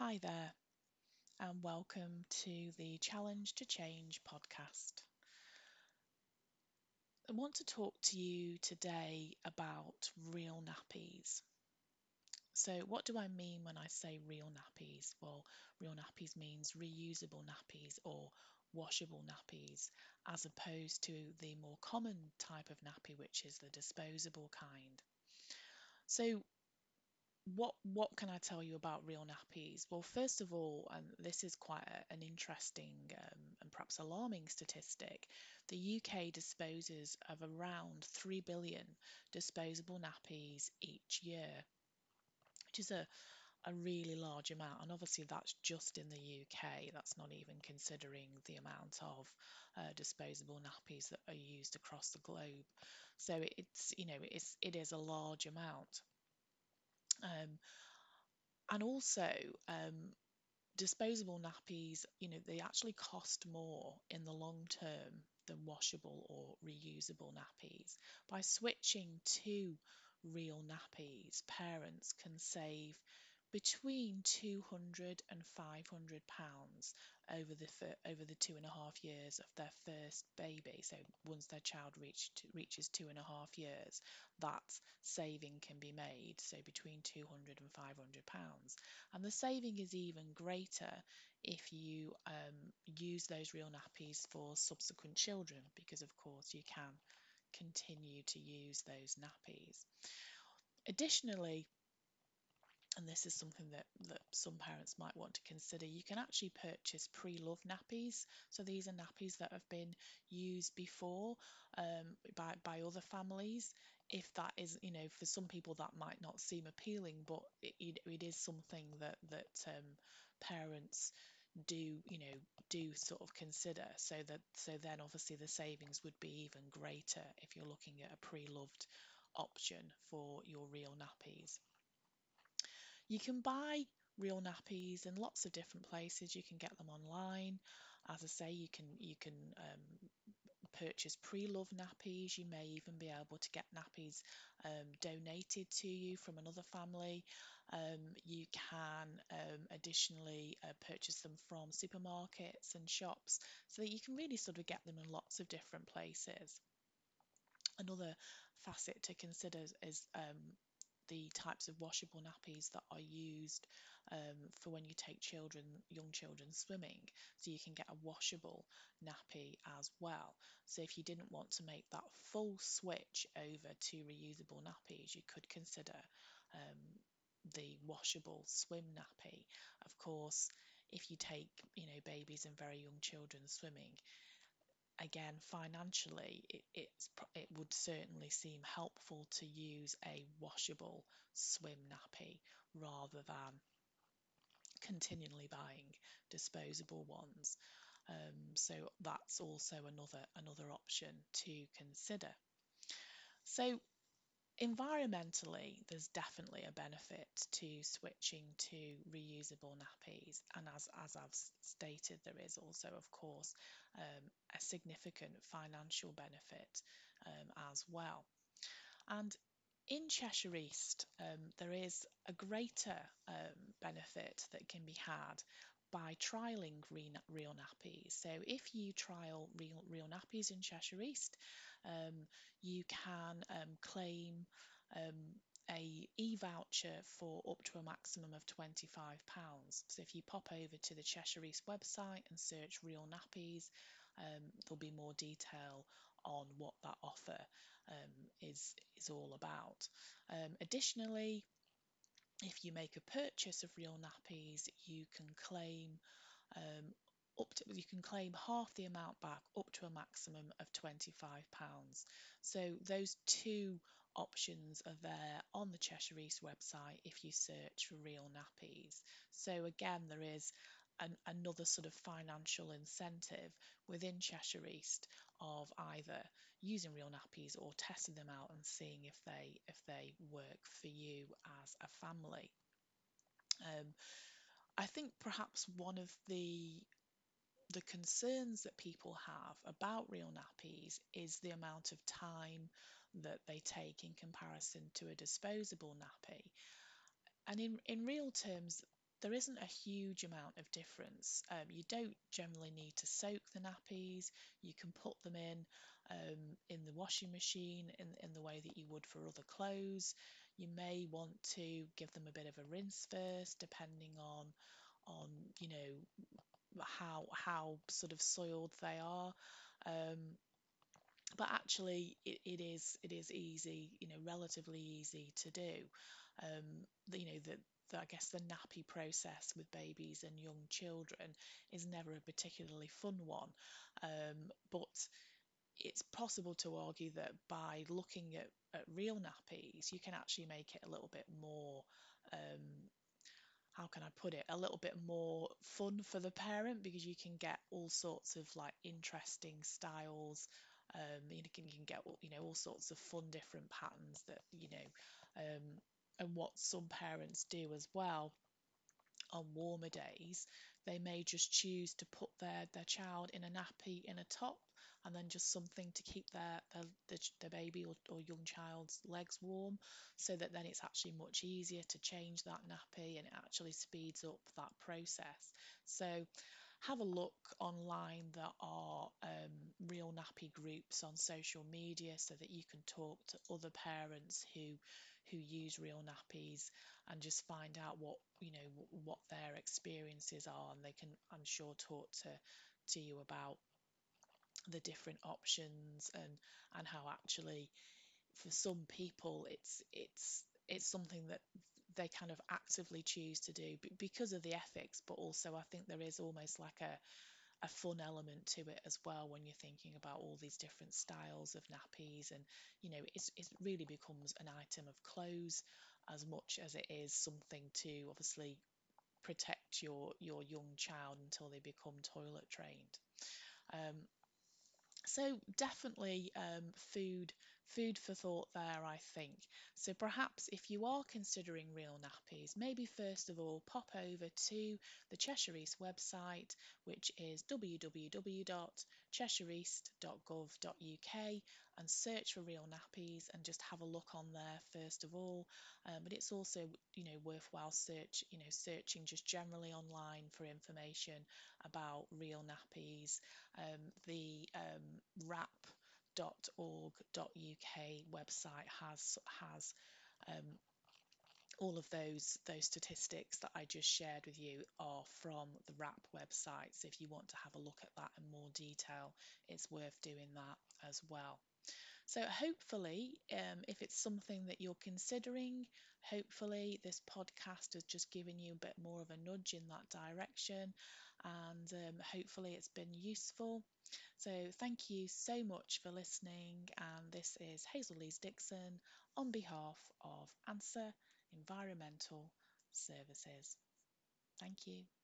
Hi there, and welcome to the Challenge to Change podcast. I want to talk to you today about real nappies. So what do I mean when I say real nappies? Well, real nappies means reusable nappies or washable nappies, as opposed to the more common type of nappy, which is the disposable kind. So what can I tell you about real nappies? Well, first of all, and this is quite an interesting and perhaps alarming statistic, the UK disposes of around 3 billion disposable nappies each year, which is a really large amount. And obviously that's just in the UK. That's not even considering the amount of disposable nappies that are used across the globe. So it is a large amount. And also disposable nappies, they actually cost more in the long term than washable or reusable nappies. By switching to real nappies, parents can save between £200 and £500 over the 2.5 years of their first baby. So once their child reaches 2.5 years, that saving can be made, so between £200 and £500. And the saving is even greater if you use those real nappies for subsequent children, because of course you can continue to use those nappies. Additionally, and this is something that some parents might want to consider, you can actually purchase pre-loved nappies. So these are nappies that have been used before by other families. If that is, for some people that might not seem appealing, but it is something that parents do sort of consider. So then obviously the savings would be even greater if you're looking at a pre-loved option for your real nappies. You can buy real nappies in lots of different places. You can get them online. As I say, you can purchase pre-loved nappies. You may even be able to get nappies donated to you from another family. You can additionally purchase them from supermarkets and shops, so that you can really sort of get them in lots of different places. Another facet to consider is the types of washable nappies that are used for when you take young children swimming. So you can get a washable nappy as well. So if you didn't want to make that full switch over to reusable nappies, you could consider the washable swim nappy. Of course, if you take babies and very young children swimming, again, financially, it would certainly seem helpful to use a washable swim nappy rather than continually buying disposable ones. So that's also another option to consider. So environmentally, there's definitely a benefit to switching to reusable nappies, and as I've stated, there is also, of course, a significant financial benefit as well. And in Cheshire East, there is a greater benefit that can be had by trialling real nappies. So if you trial real nappies in Cheshire East, you can claim a e-voucher for up to a maximum of £25. So if you pop over to the Cheshire East website and search real nappies, there'll be more detail on what that offer is all about. Additionally, if you make a purchase of real nappies, you can claim half the amount back, up to a maximum of £25. So those two options are there on the Cheshire East website if you search for real nappies. So again, there is another sort of financial incentive within Cheshire East of either using real nappies or testing them out and seeing if they work for you as a family. I think perhaps one of the concerns that people have about real nappies is the amount of time that they take in comparison to a disposable nappy. And in real terms, there isn't a huge amount of difference. You don't generally need to soak the nappies. You can put them in the washing machine in the way that you would for other clothes. You may want to give them a bit of a rinse first, depending on you know how sort of soiled they are. But actually, it is easy, you know, relatively easy to do. I guess the nappy process with babies and young children is never a particularly fun one, but it's possible to argue that by looking at real nappies, you can actually make it a little bit more, how can I put it, a little bit more fun for the parent, because you can get all sorts of like interesting styles. You can get, you know, all sorts of fun different patterns that, you know, and what some parents do as well on warmer days, they may just choose to put their child in a nappy in a top, and then just something to keep their baby or young child's legs warm, so that then it's actually much easier to change that nappy, and it actually speeds up that process. So have a look online. There are real nappy groups on social media, so that you can talk to other parents who use real nappies and just find out what their experiences are, and they can, I'm sure, talk to you about the different options and how actually for some people it's something that they kind of actively choose to do because of the ethics, but also I think there is almost like a fun element to it as well when you're thinking about all these different styles of nappies, and you know it really becomes an item of clothes as much as it is something to obviously protect your young child until they become toilet trained. So definitely food for thought there, I think. So perhaps if you are considering real nappies, maybe first of all pop over to the Cheshire East website, which is www.cheshireeast.gov.uk, and search for real nappies and just have a look on there first of all. But it's also, you know, worthwhile searching just generally online for information about real nappies. The wrap.org.uk website has all of those statistics that I just shared with you are from the wrap website, so if you want to have a look at that in more detail, it's worth doing that as well. So hopefully, if it's something that you're considering, hopefully this podcast has just given you a bit more of a nudge in that direction, and hopefully it's been useful. So thank you so much for listening, and this is Hazel Lees Dixon on behalf of Answer Environmental Services. Thank you.